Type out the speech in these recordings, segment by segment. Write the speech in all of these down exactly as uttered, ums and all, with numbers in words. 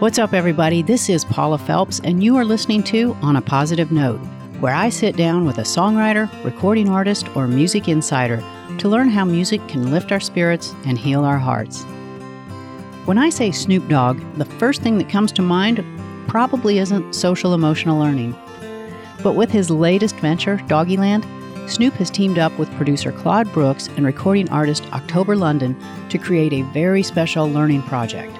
What's up, everybody? This is Paula Phelps, and you are listening to On a Positive Note, where I sit down with a songwriter, recording artist, or music insider to learn how music can lift our spirits and heal our hearts. When I say Snoop Dogg, the first thing that comes to mind probably isn't social emotional learning. But with his latest venture, Doggyland, Snoop has teamed up with producer Claude Brooks and recording artist October London to create a very special learning project.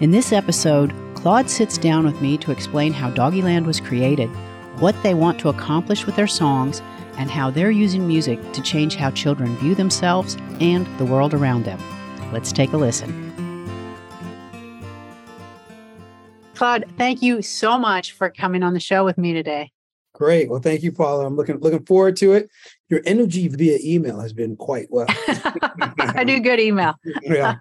In this episode, Claude sits down with me to explain how Doggyland was created, what they want to accomplish with their songs, and how they're using music to change how children view themselves and the world around them. Let's take a listen. Claude, thank you so much for coming on the show with me today. Great. Well, thank you, Paula. I'm looking looking forward to it. Your energy via email has been quite well. I do good email. Yeah.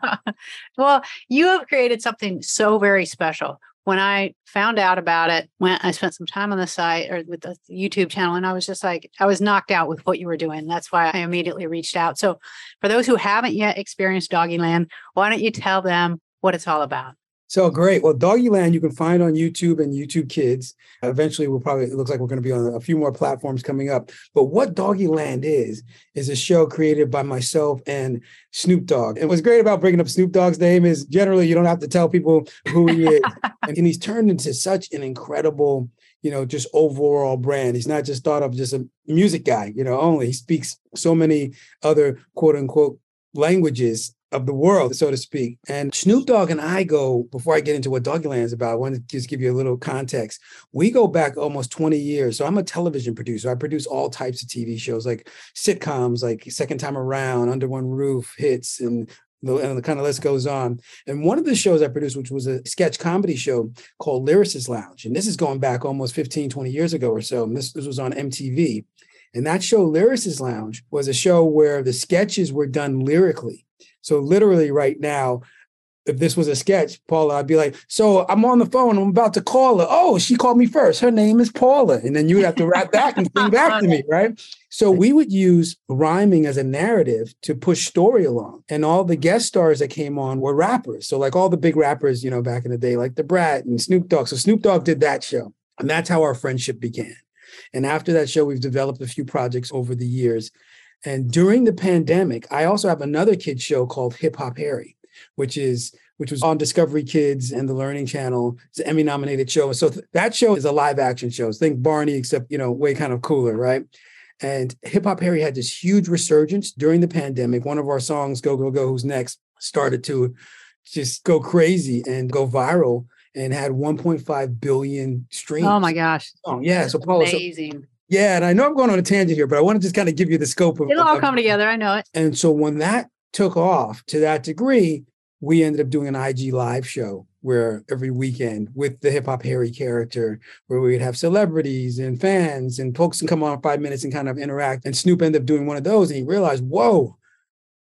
Well, you have created something so very special. When I found out about it, when I spent some time on the site or with the YouTube channel, and I was just like, I was knocked out with what you were doing. That's why I immediately reached out. So for those who haven't yet experienced Doggyland, why don't you tell them what it's all about? So great. Well, Doggyland, you can find on YouTube and YouTube Kids. Eventually, we'll probably, it looks like we're going to be on a few more platforms coming up. But what Doggyland is, is a show created by myself and Snoop Dogg. And what's great about bringing up Snoop Dogg's name is generally you don't have to tell people who he is. and, and he's turned into such an incredible, you know, just overall brand. He's not just thought of just a music guy, you know, only. He speaks so many other quote unquote languages of the world, so to speak. And Snoop Dogg and I go, before I get into what Doggyland is about, I want to just give you a little context. We go back almost twenty years. So I'm a television producer. I produce all types of T V shows, like sitcoms, like Second Time Around, Under One Roof, Hits, and the, and the kind of list goes on. And one of the shows I produced, which was a sketch comedy show called Lyricist Lounge. And this is going back almost fifteen, twenty years ago or so. And this, this was on M T V. And that show, Lyricist Lounge, was a show where the sketches were done lyrically. So literally right now, if this was a sketch, Paula, I'd be like, so I'm on the phone. I'm about to call her. Oh, she called me first. Her name is Paula. And then you would have to rap back and sing back to me, right? So we would use rhyming as a narrative to push story along. And all the guest stars that came on were rappers. So like all the big rappers, you know, back in the day, like The Brat and Snoop Dogg. So Snoop Dogg did that show. And that's how our friendship began. And after that show, we've developed a few projects over the years. And during the pandemic, I also have another kids show called Hip Hop Harry, which is which was on Discovery Kids and the Learning Channel. It's an Emmy-nominated show. So th- that show is a live-action show. Think Barney, except, you know, way kind of cooler, right? And Hip Hop Harry had this huge resurgence during the pandemic. One of our songs, Go, Go, Go, Who's Next, started to just go crazy and go viral and had one point five billion streams. Oh, my gosh. Oh, yeah. So Paula, amazing. So- Yeah, and I know I'm going on a tangent here, but I want to just kind of give you the scope of it. It'll all come together. I know it. And so when that took off to that degree, we ended up doing an I G live show where every weekend with the Hip Hop Harry character, where we would have celebrities and fans and folks can come on five minutes and kind of interact. And Snoop ended up doing one of those and he realized, whoa,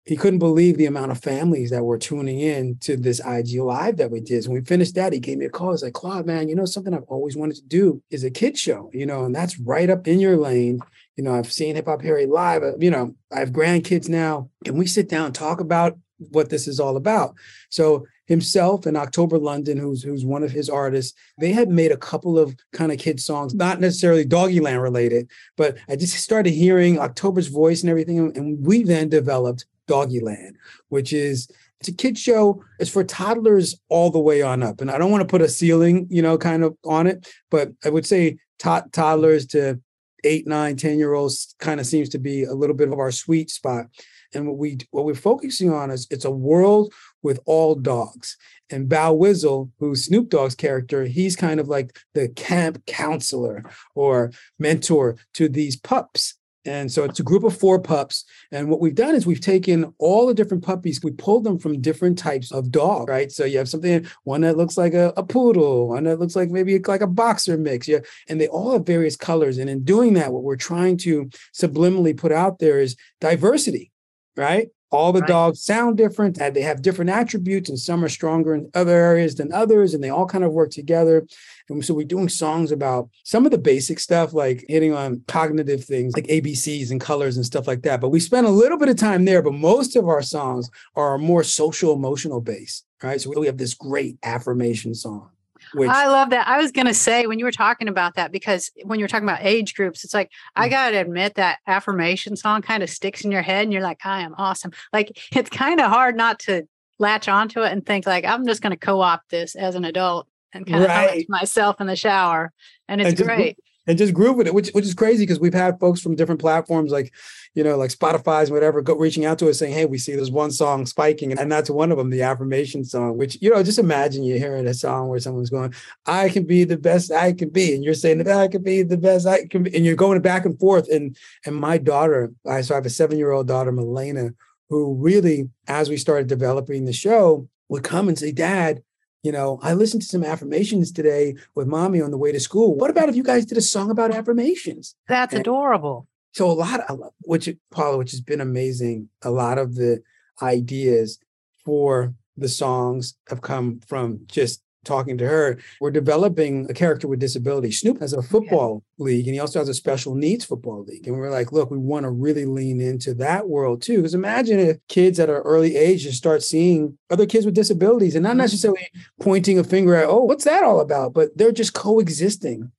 he couldn't believe the amount of families that were tuning in to this I G Live that we did. When we finished that, he gave me a call. He's like, Claude, man, you know, something I've always wanted to do is a kid show, you know, and that's right up in your lane. You know, I've seen Hip Hop Harry live, you know, I have grandkids now. Can we sit down and talk about what this is all about? So himself and October London, who's who's one of his artists, they had made a couple of kind of kid songs, not necessarily Doggyland related, but I just started hearing October's voice and everything. And we then developed Doggyland, which is, it's a kid show. It's for toddlers all the way on up. And I don't want to put a ceiling, you know, kind of on it, but I would say to- toddlers to eight, nine, ten year olds kind of seems to be a little bit of our sweet spot. And what we, what we're focusing on is it's a world with all dogs. And Bow Wizzle, who's Snoop Dogg's character, he's kind of like the camp counselor or mentor to these pups. And so it's a group of four pups. And what we've done is we've taken all the different puppies. We pulled them from different types of dog, right? So you have something, one that looks like a, a poodle, one that looks like maybe like a boxer mix. Yeah. And they all have various colors. And in doing that, what we're trying to subliminally put out there is diversity, right? All the right. dogs sound different, and they have different attributes, and some are stronger in other areas than others, and they all kind of work together. And so we're doing songs about some of the basic stuff, like hitting on cognitive things like A B Cs and colors and stuff like that. But we spent a little bit of time there, but most of our songs are more social emotional based, right? So we have this great affirmation song. Which, I love that. I was going to say when you were talking about that, because when you were talking about age groups, it's like, I got to admit that affirmation song kind of sticks in your head and you're like, I am awesome. Like, it's kind of hard not to latch onto it and think like, I'm just going to co-opt this as an adult and kind of right. myself in the shower. And it's and just, great. And just groove with it, which which is crazy because we've had folks from different platforms like, you know, like Spotify's and whatever, go, reaching out to us saying, hey, we see this one song spiking. And, and that's one of them, the affirmation song, which, you know, just imagine you're hearing a song where someone's going, I can be the best I can be. And you're saying, I can be the best I can be. And you're going back and forth. And and my daughter, I, so I have a seven-year-old daughter, Milena, who really, as we started developing the show, would come and say, Dad, you know, I listened to some affirmations today with mommy on the way to school. What about if you guys did a song about affirmations? That's and adorable. So a lot of, which Paula, which has been amazing. A lot of the ideas for the songs have come from just talking to her. We're developing a character with disability. Snoop has a football yeah. league, and he also has a special needs football league. And we were like, look, we want to really lean into that world too. Because imagine if kids at an early age just start seeing other kids with disabilities and not necessarily pointing a finger at, oh, what's that all about? But they're just coexisting.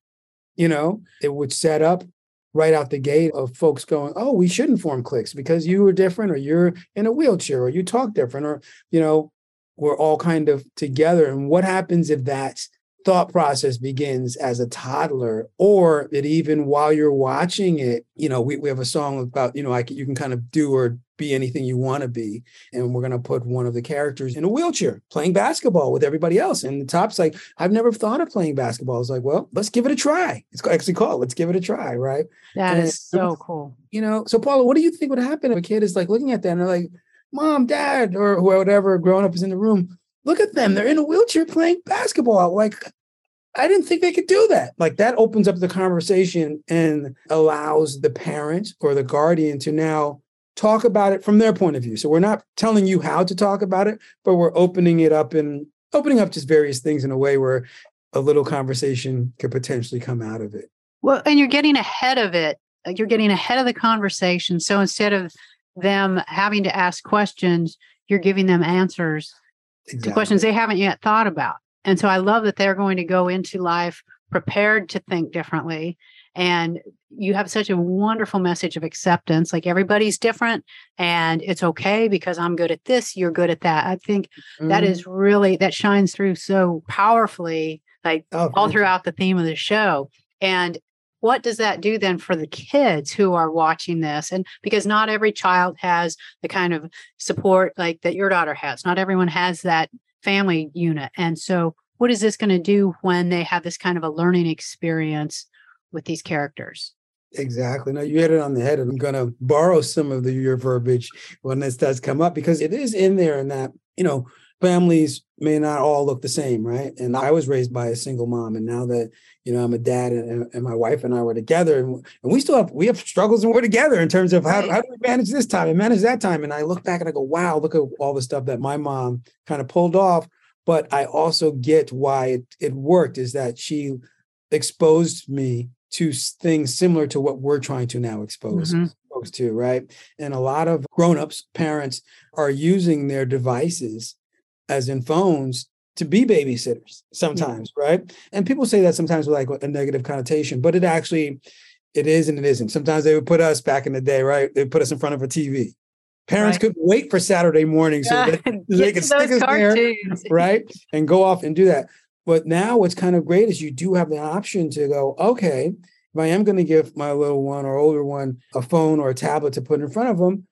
You know, it would set up right out the gate of folks going, oh, we shouldn't form cliques because you are different, or you're in a wheelchair, or you talk different, or, you know, we're all kind of together. And what happens if that thought process begins as a toddler, or that even while you're watching it, you know, we, we have a song about, you know, like you can kind of do or be anything you want to be. And we're going to put one of the characters in a wheelchair playing basketball with everybody else. And the top's like, I've never thought of playing basketball. It's like, well, let's give it a try. It's actually called, let's give it a try. Right. That and, is so cool. You know, so Paula, what do you think would happen if a kid is like looking at that and they're like, Mom, Dad, or whoever grown up is in the room, look at them. They're in a wheelchair playing basketball. Like, I didn't think they could do that. Like, that opens up the conversation and allows the parent or the guardian to now talk about it from their point of view. So we're not telling you how to talk about it, but we're opening it up and opening up just various things in a way where a little conversation could potentially come out of it. Well, and you're getting ahead of it. Like, you're getting ahead of the conversation. So instead of them having to ask questions, you're giving them answers exactly. to questions they haven't yet thought about. And so I love that they're going to go into life prepared to think differently. And you have such a wonderful message of acceptance, like everybody's different and it's okay because I'm good at this, you're good at that. I think mm. that is really, that shines through so powerfully, like oh, all throughout the theme of the show. And what does that do then for the kids who are watching this? And because not every child has the kind of support like that your daughter has. Not everyone has that family unit. And so what is this going to do when they have this kind of a learning experience with these characters? Exactly. Now you hit it on the head, and I'm going to borrow some of the, your verbiage when this does come up, because it is in there, and that, you know, families may not all look the same, right? And I was raised by a single mom, and now that, you know, I'm a dad, and, and my wife and I were together, and, and we still have we have struggles, and we're together in terms of how, right. how do we manage this time and manage that time. And I look back and I go, wow, look at all the stuff that my mom kind of pulled off. But I also get why it, it worked, is that she exposed me to things similar to what we're trying to now expose. Mm-hmm. expose to, right? And a lot of grown-ups, parents are using their devices, as in phones, to be babysitters sometimes, yeah. right? And people say that sometimes with like a negative connotation, but it actually, it is and it isn't. Sometimes they would put us back in the day, right? They would put us in front of a T V. Parents right. couldn't wait for Saturday morning so yeah. they, they could stick us cartoons. There, right? And go off and do that. But now what's kind of great is you do have the option to go, okay, if I am going to give my little one or older one a phone or a tablet to put in front of them,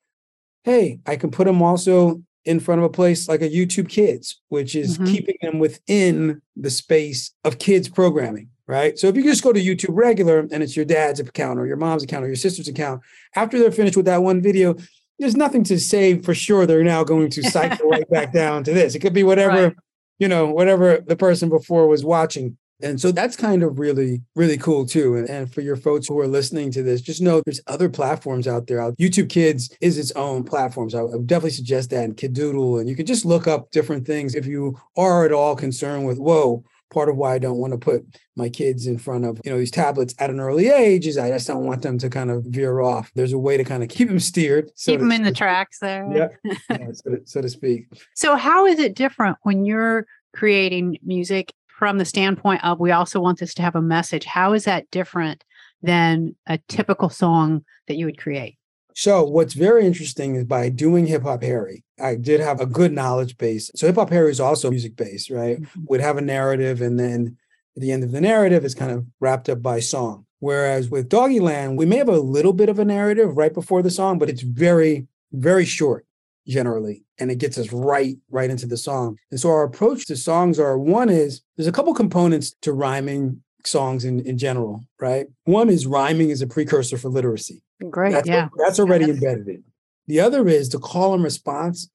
hey, I can put them also in front of a place like a YouTube Kids, which is mm-hmm. keeping them within the space of kids programming, right? So if you just go to YouTube regular and it's your dad's account or your mom's account or your sister's account, after they're finished with that one video, there's nothing to say for sure they're now going to cycle right back down to this. It could be whatever, right. you know, whatever the person before was watching. And so that's kind of really, really cool too. And, and for your folks who are listening to this, just know there's other platforms out there. YouTube Kids is its own platform. So I would definitely suggest that, and Kidoodle. And you can just look up different things if you are at all concerned with, whoa, part of why I don't want to put my kids in front of, you know, these tablets at an early age is I just don't want them to kind of veer off. There's a way to kind of keep them steered. So keep them in the tracks there. Yeah, yeah, so, to, so to speak. So how is it different when you're creating music from the standpoint of, we also want this to have a message? How is that different than a typical song that you would create? So what's very interesting is by doing Hip Hop Harry, I did have a good knowledge base. So Hip Hop Harry is also music based, right? Mm-hmm. We'd have a narrative, and then at the end of the narrative is kind of wrapped up by song. Whereas with Doggyland, we may have a little bit of a narrative right before the song, but it's very, very short generally. And it gets us right, right into the song. And so our approach to songs are, one is there's a couple components to rhyming songs in, in general, right? One is rhyming is a precursor for literacy. Great. That's, yeah. That's already yeah, that's... embedded in. The other is the call and response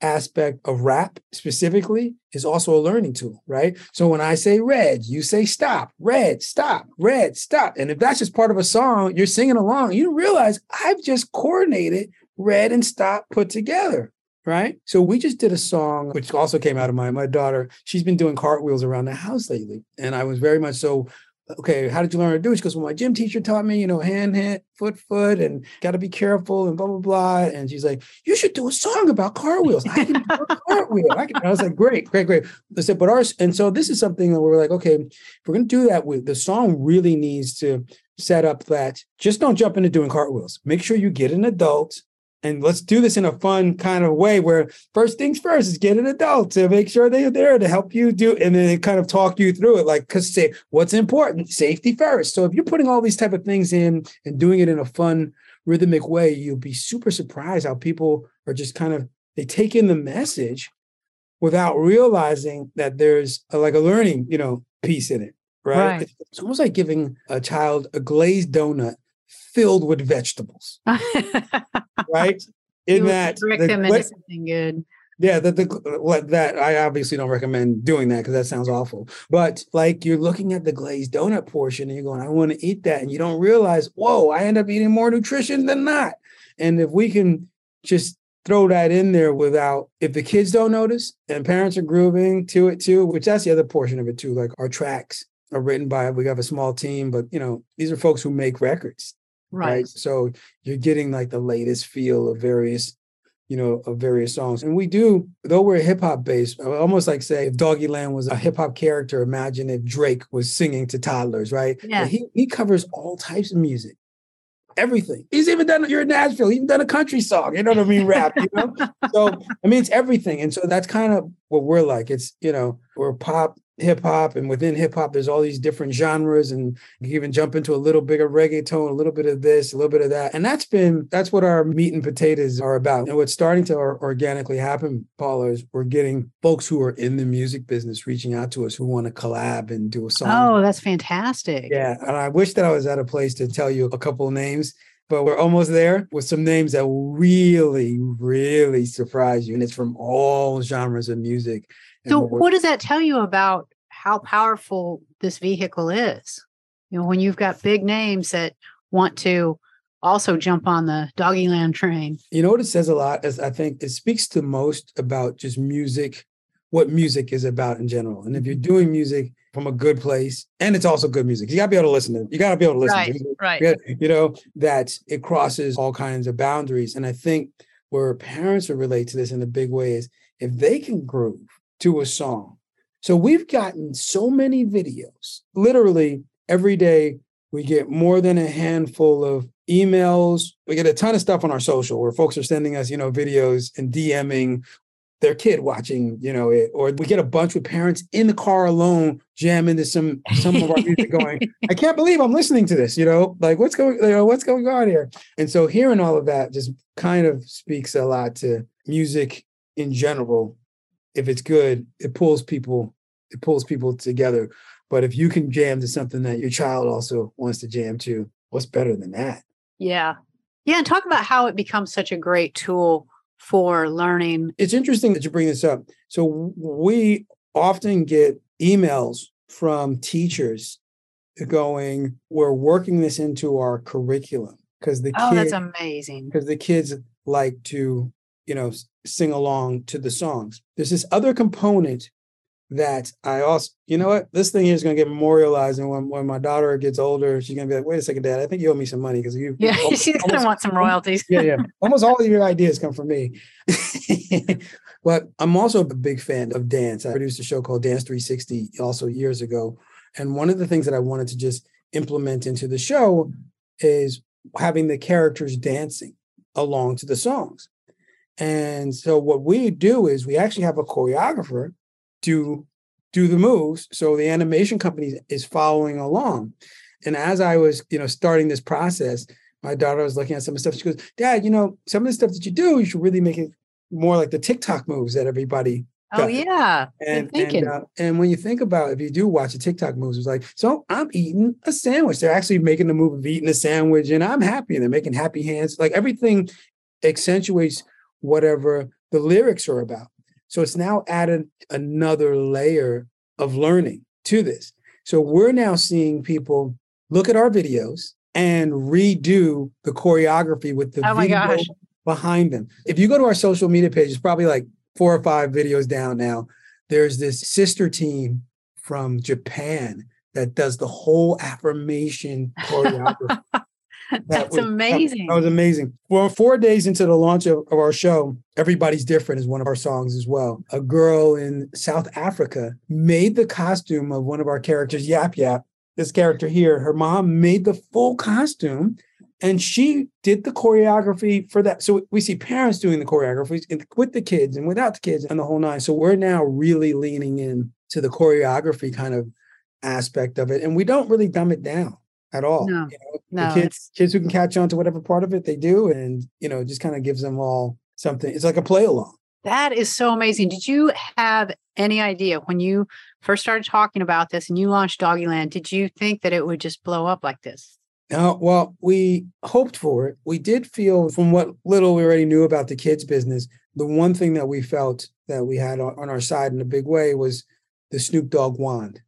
aspect of rap specifically is also a learning tool, right? So when I say red, you say stop, red, stop, red, stop. And if that's just part of a song, you're singing along, you realize I've just coordinated red and stop put together, right? So we just did a song, which also came out of my, my daughter. She's been doing cartwheels around the house lately. And I was very much so, okay, how did you learn how to do it? She goes, well, my gym teacher taught me, you know, hand, hand, foot, foot, and got to be careful and blah, blah, blah. And she's like, you should do a song about cartwheels. I can do a cartwheel. I, can. I was like, great, great, great. I said, but ours, and so this is something that we're like, okay, if we're going to do that, with the song really needs to set up that just don't jump into doing cartwheels. Make sure you get an adult. And let's do this in a fun kind of way where first things first is get an adult to make sure they're there to help you do. And then they kind of talk you through it, like, because say what's important, safety first. So if you're putting all these type of things in and doing it in a fun, rhythmic way, you'll be super surprised how people are just kind of, they take in the message without realizing that there's a, like a learning, you know, piece in it, right? right? It's almost like giving a child a glazed donut filled with vegetables, right? In that, the, them into something good. Yeah, that the that I obviously don't recommend doing that because that sounds awful. But like you're looking at the glazed donut portion and you're going, I want to eat that, and you don't realize, whoa, I end up eating more nutrition than not. And if we can just throw that in there without, if the kids don't notice and parents are grooving to it too, which that's the other portion of it too. Like our tracks are written by, we have a small team, but you know these are folks who make records. Right. right. So you're getting like the latest feel of various, you know, of various songs. And we do, though we're hip hop based, I almost like say if Doggyland was a hip hop character, imagine if Drake was singing to toddlers, right? Yeah. He, he covers all types of music, everything. He's even done, you're in Nashville, he's even done a country song, you know what I mean? Rap, you know? So, I mean, it's everything. And so that's kind of what we're like. It's, you know, we're pop, hip hop, and within hip hop, there's all these different genres, and you can even jump into a little bit of reggaeton, a little bit of this, a little bit of that, and that's been that's what our meat and potatoes are about. And what's starting to organically happen, Paula, is we're getting folks who are in the music business reaching out to us who want to collab and do a song. Oh, that's fantastic! Yeah, and I wish that I was at a place to tell you a couple of names, but we're almost there with some names that will really, really surprise you, and it's from all genres of music. So what does that tell you about how powerful this vehicle is? You know, when you've got big names that want to also jump on the Doggyland train. You know what it says a lot is I think it speaks to most about just music, what music is about in general. And if you're doing music from a good place, and it's also good music, you got to be able to listen to it. You got to be able to listen right, to it. Right, right. You know, that it crosses all kinds of boundaries. And I think where parents would relate to this in a big way is if they can groove to a song. So we've gotten so many videos. Literally every day we get more than a handful of emails. We get a ton of stuff on our social where folks are sending us, you know, videos and DMing their kid watching, you know, it, or we get a bunch with parents in the car alone jamming to some some of our music going, I can't believe I'm listening to this, you know, like what's going, you know, what's going on here? And so hearing all of that just kind of speaks a lot to music in general. If it's good, it pulls people, it pulls people together. But if you can jam to something that your child also wants to jam to, what's better than that? Yeah. Yeah. And talk about how it becomes such a great tool for learning. It's interesting that you bring this up. So we often get emails from teachers going, we're working this into our curriculum because the oh, kid, that's amazing. Because the kids like to, you know, sing along to the songs. There's this other component that I also, you know what, this thing here is going to get memorialized. And when, when my daughter gets older, she's going to be like, wait a second, Dad, I think you owe me some money. Because you, yeah, almost, she's going to want some royalties. yeah, yeah. Almost all of your ideas come from me. But I'm also a big fan of dance. I produced a show called Dance three sixty also years ago. And one of the things that I wanted to just implement into the show is having the characters dancing along to the songs. And so what we do is we actually have a choreographer to do the moves. So the animation company is following along. And as I was, you know, starting this process, my daughter was looking at some of the stuff. She goes, Dad, you know, some of the stuff that you do, you should really make it more like the TikTok moves that everybody does. Oh, yeah. And, and, uh, and when you think about it, if you do watch the TikTok moves, it's like, so I'm eating a sandwich. They're actually making the move of eating a sandwich and I'm happy. And they're making happy hands. Like everything accentuates whatever the lyrics are about. So it's now added another layer of learning to this. So we're now seeing people look at our videos and redo the choreography with the oh my video gosh. behind them. If you go to our social media page, it's probably like four or five videos down now. There's this sister team from Japan that does the whole affirmation choreography. That That's was, amazing. That, that was amazing. Well, four days into the launch of, of our show, Everybody's Different is one of our songs as well. A girl in South Africa made the costume of one of our characters, Yap Yap. This character here, her mom made the full costume and she did the choreography for that. So we see parents doing the choreography with the kids and without the kids and the whole nine. So we're now really leaning in to the choreography kind of aspect of it. And we don't really dumb it down at all. No, you know, no, kids, kids who can catch on to whatever part of it they do. And, you know, it just kind of gives them all something. It's like a play along. That is so amazing. Did you have any idea when you first started talking about this and you launched Doggyland, did you think that it would just blow up like this? No, well, we hoped for it. We did feel from what little we already knew about the kids business, the one thing that we felt that we had on, on our side in a big way was the Snoop Dogg wand,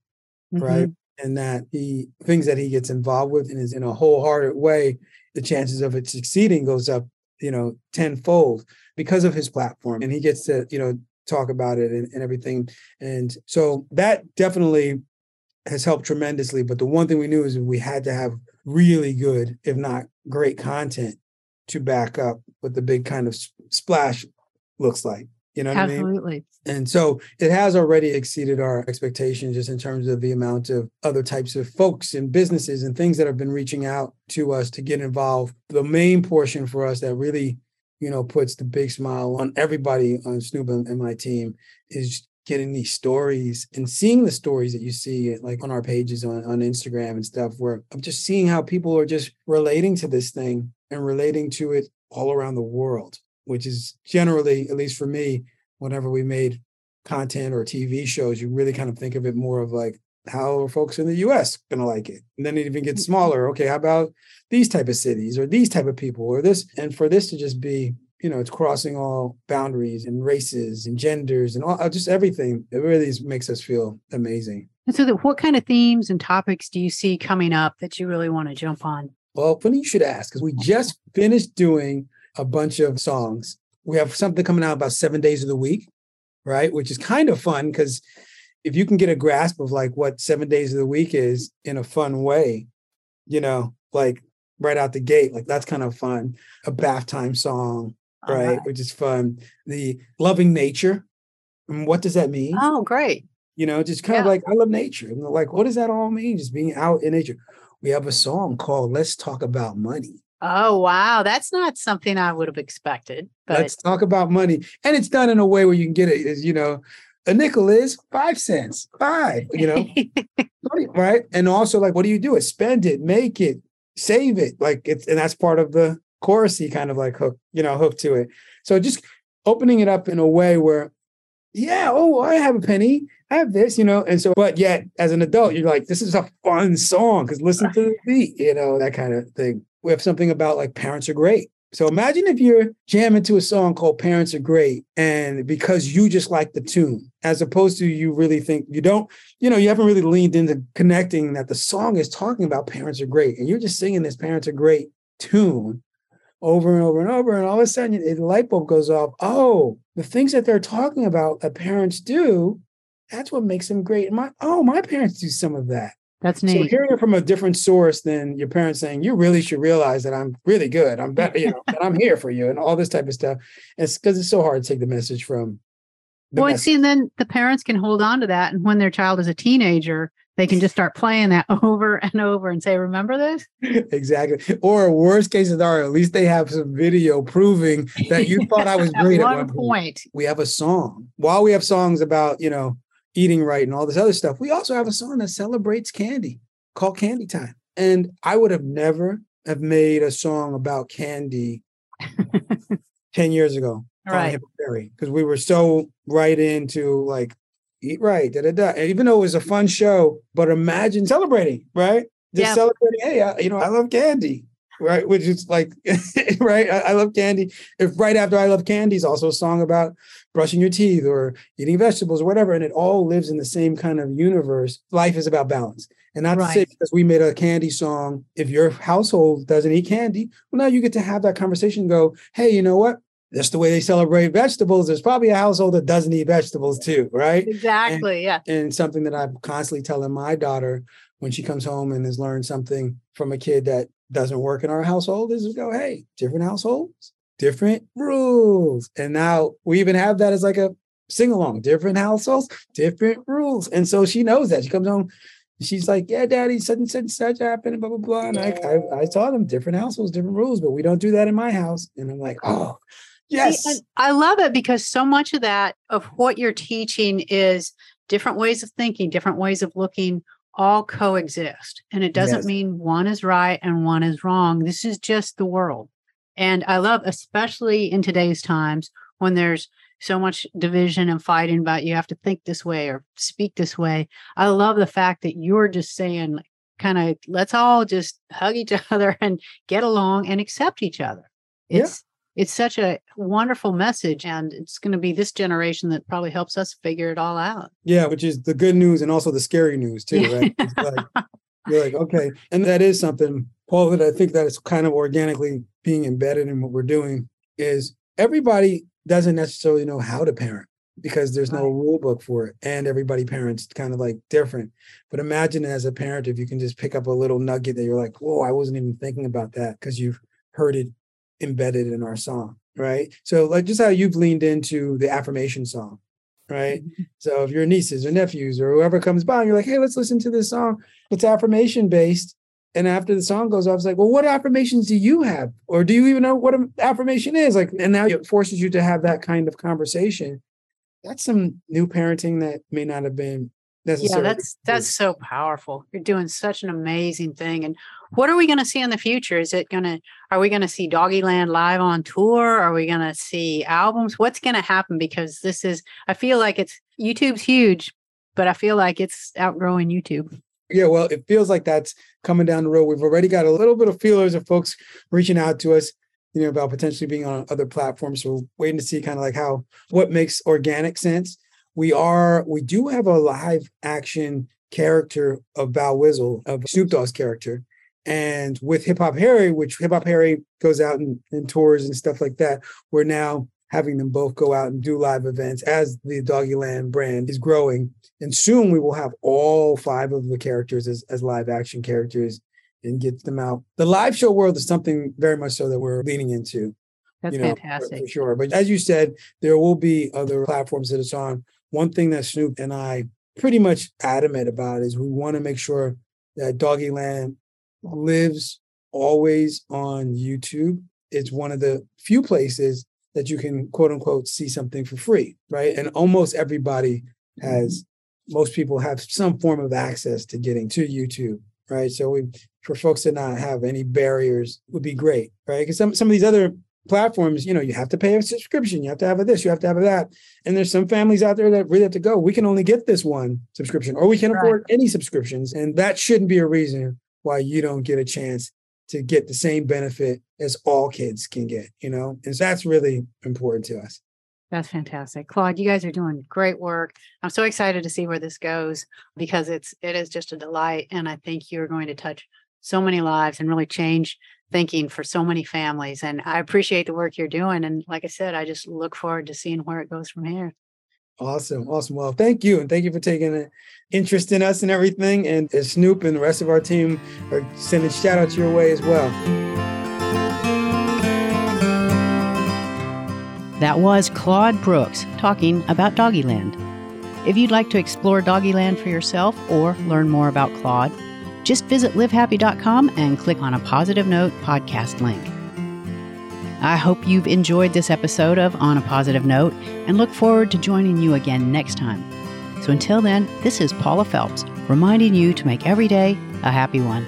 mm-hmm. right? And that he things that he gets involved with and is in a wholehearted way, the chances of it succeeding goes up, you know, tenfold because of his platform. And he gets to, you know, talk about it and, and everything. And so that definitely has helped tremendously. But the one thing we knew is we had to have really good, if not great content to back up what the big kind of splash looks like. You know what Absolutely. I mean? Absolutely. And so it has already exceeded our expectations just in terms of the amount of other types of folks and businesses and things that have been reaching out to us to get involved. The main portion for us that really, you know, puts the big smile on everybody on Snoop and my team is getting these stories and seeing the stories that you see like on our pages on, on Instagram and stuff where I'm just seeing how people are just relating to this thing and relating to it all around the world, which is generally, at least for me, whenever we made content or T V shows, you really kind of think of it more of like, how are folks in the U S going to like it? And then it even gets smaller. Okay, how about these type of cities or these type of people or this? And for this to just be, you know, it's crossing all boundaries and races and genders and all, just everything. It really makes us feel amazing. And so the, what kind of themes and topics do you see coming up that you really want to jump on? Well, funny you should ask, because we just finished doing a bunch of songs. We have something coming out about seven days of the week, right? Which is kind of fun because if you can get a grasp of like what seven days of the week is in a fun way, you know, like right out the gate, like that's kind of fun. A bath time song, right? right? Which is fun. The loving nature. And what does that mean? Oh, great. You know, just kind yeah. of like, I love nature. And like, what does that all mean? Just being out in nature. We have a song called Let's Talk About Money. Oh, wow. That's not something I would have expected. But Let's Talk About Money. And it's done in a way where you can get it is, you know, a nickel is five cents, five, you know, right. And also like, what do you do? It's spend it, make it, save it. Like it's, and that's part of the chorusy kind of like hook, you know, hook to it. So just opening it up in a way where, yeah, oh, I have a penny. I have this, you know, and so, but yet as an adult, you're like, this is a fun song because listen to the beat, you know, that kind of thing. We have something about like parents are great. So imagine if you're jamming to a song called Parents Are Great, and because you just like the tune, as opposed to you really think you don't, you know, you haven't really leaned into connecting that the song is talking about parents are great. And you're just singing this Parents Are Great tune over and over and over. And all of a sudden the light bulb goes off. Oh, the things that they're talking about that parents do, that's what makes them great. And my, oh, my parents do some of that. That's neat. So hearing it from a different source than your parents saying, you really should realize that I'm really good. I'm better, you know, and I'm here for you and all this type of stuff. It's because it's so hard to take the message from. The well, message. See, and then the parents can hold on to that. And when their child is a teenager, they can just start playing that over and over and say, remember this? Exactly. Or worst case scenario, at least they have some video proving that you thought I was great at one, at one point. point. We have a song. While we have songs about, you know, eating right and all this other stuff, we also have a song that celebrates candy called Candy Time. And I would have never have made a song about candy ten years ago. Right. Because we were so right into like, eat right, da da da. And even though it was a fun show, but imagine celebrating, right? Just yeah. celebrating, hey, I, you know, I love candy, right? Which is like, right? I, I love candy. If right after I love candy is also a song about brushing your teeth or eating vegetables or whatever. And it all lives in the same kind of universe. Life is about balance. And not right. to say because we made a candy song, if your household doesn't eat candy, well, now you get to have that conversation and go, hey, you know what? That's the way they celebrate vegetables. There's probably a household that doesn't eat vegetables too, right? Exactly, and, yeah. And something that I'm constantly telling my daughter when she comes home and has learned something from a kid that doesn't work in our household is to go, hey, different households, different rules. And now we even have that as like a sing-along, different households, different rules. And so she knows that. She comes home, she's like, yeah, daddy, such and such and such happened, blah, blah, blah. And I, I, I taught them different households, different rules, but we don't do that in my house. And I'm like, oh, yes. And I love it because so much of that, of what you're teaching is different ways of thinking, different ways of looking, all coexist. And it doesn't yes. mean one is right and one is wrong. This is just the world. And I love, especially in today's times when there's so much division and fighting about you have to think this way or speak this way. I love the fact that you're just saying kind of let's all just hug each other and get along and accept each other. It's yeah. It's such a wonderful message, and it's going to be this generation that probably helps us figure it all out. Yeah, which is the good news and also the scary news too, right? It's like, you're like, okay. And that is something, Paul, that I think that is kind of organically being embedded in what we're doing is everybody doesn't necessarily know how to parent because there's no right. rule book for it. And everybody parents kind of like different. But imagine as a parent, if you can just pick up a little nugget that you're like, whoa, I wasn't even thinking about that because you've heard it embedded in our song, right? So like just how you've leaned into the affirmation song, right? Mm-hmm. So if your nieces or nephews or whoever comes by, and you're like, hey, let's listen to this song. It's affirmation based. And after the song goes off, it's like, well, what affirmations do you have? Or do you even know what an affirmation is? Like, and now it forces you to have that kind of conversation. That's some new parenting that may not have been necessary. Yeah, that's that's so powerful. You're doing such an amazing thing. And what are we going to see in the future? Is it going to, are we going to see Doggyland live on tour? Are we going to see albums? What's going to happen? Because this is, I feel like it's, YouTube's huge, but I feel like it's outgrowing YouTube. Yeah, well, it feels like that's coming down the road. We've already got a little bit of feelers of folks reaching out to us, you know, about potentially being on other platforms. So we're waiting to see kind of like how, what makes organic sense. We are, we do have a live action character of Bow Wizzle, of Snoop Dogg's character. And with Hip Hop Harry, which Hip Hop Harry goes out and, and tours and stuff like that, we're now having them both go out and do live events as the Doggyland brand is growing. And soon we will have all five of the characters as, as live action characters and get them out. The live show world is something very much so that we're leaning into. That's you know, fantastic. For, for sure. But as you said, there will be other platforms that it's on. One thing that Snoop and I pretty much adamant about is we want to make sure that Doggyland lives always on YouTube. It's one of the few places that you can, quote unquote, see something for free, right? And almost everybody has, most people have some form of access to getting to YouTube, right? So we, for folks to not have any barriers would be great, right? Because some, some of these other platforms, you know, you have to pay a subscription, you have to have a this, you have to have a that. And there's some families out there that really have to go, we can only get this one subscription or we can't afford any subscriptions. And that shouldn't be a reason why you don't get a chance to get the same benefit as all kids can get, you know? And so that's really important to us. That's fantastic. Claude, you guys are doing great work. I'm so excited to see where this goes because it's, it is just a delight. And I think you're going to touch so many lives and really change thinking for so many families. And I appreciate the work you're doing. And like I said, I just look forward to seeing where it goes from here. Awesome. Awesome. Well, thank you. And thank you for taking an interest in us and everything. And Snoop and the rest of our team are sending shout out your way as well. That was Claude Brooks talking about Doggyland. If you'd like to explore Doggyland for yourself or learn more about Claude, just visit live happy dot com and click on a Positive Note podcast link. I hope you've enjoyed this episode of On a Positive Note and look forward to joining you again next time. So until then, this is Paula Phelps reminding you to make every day a happy one.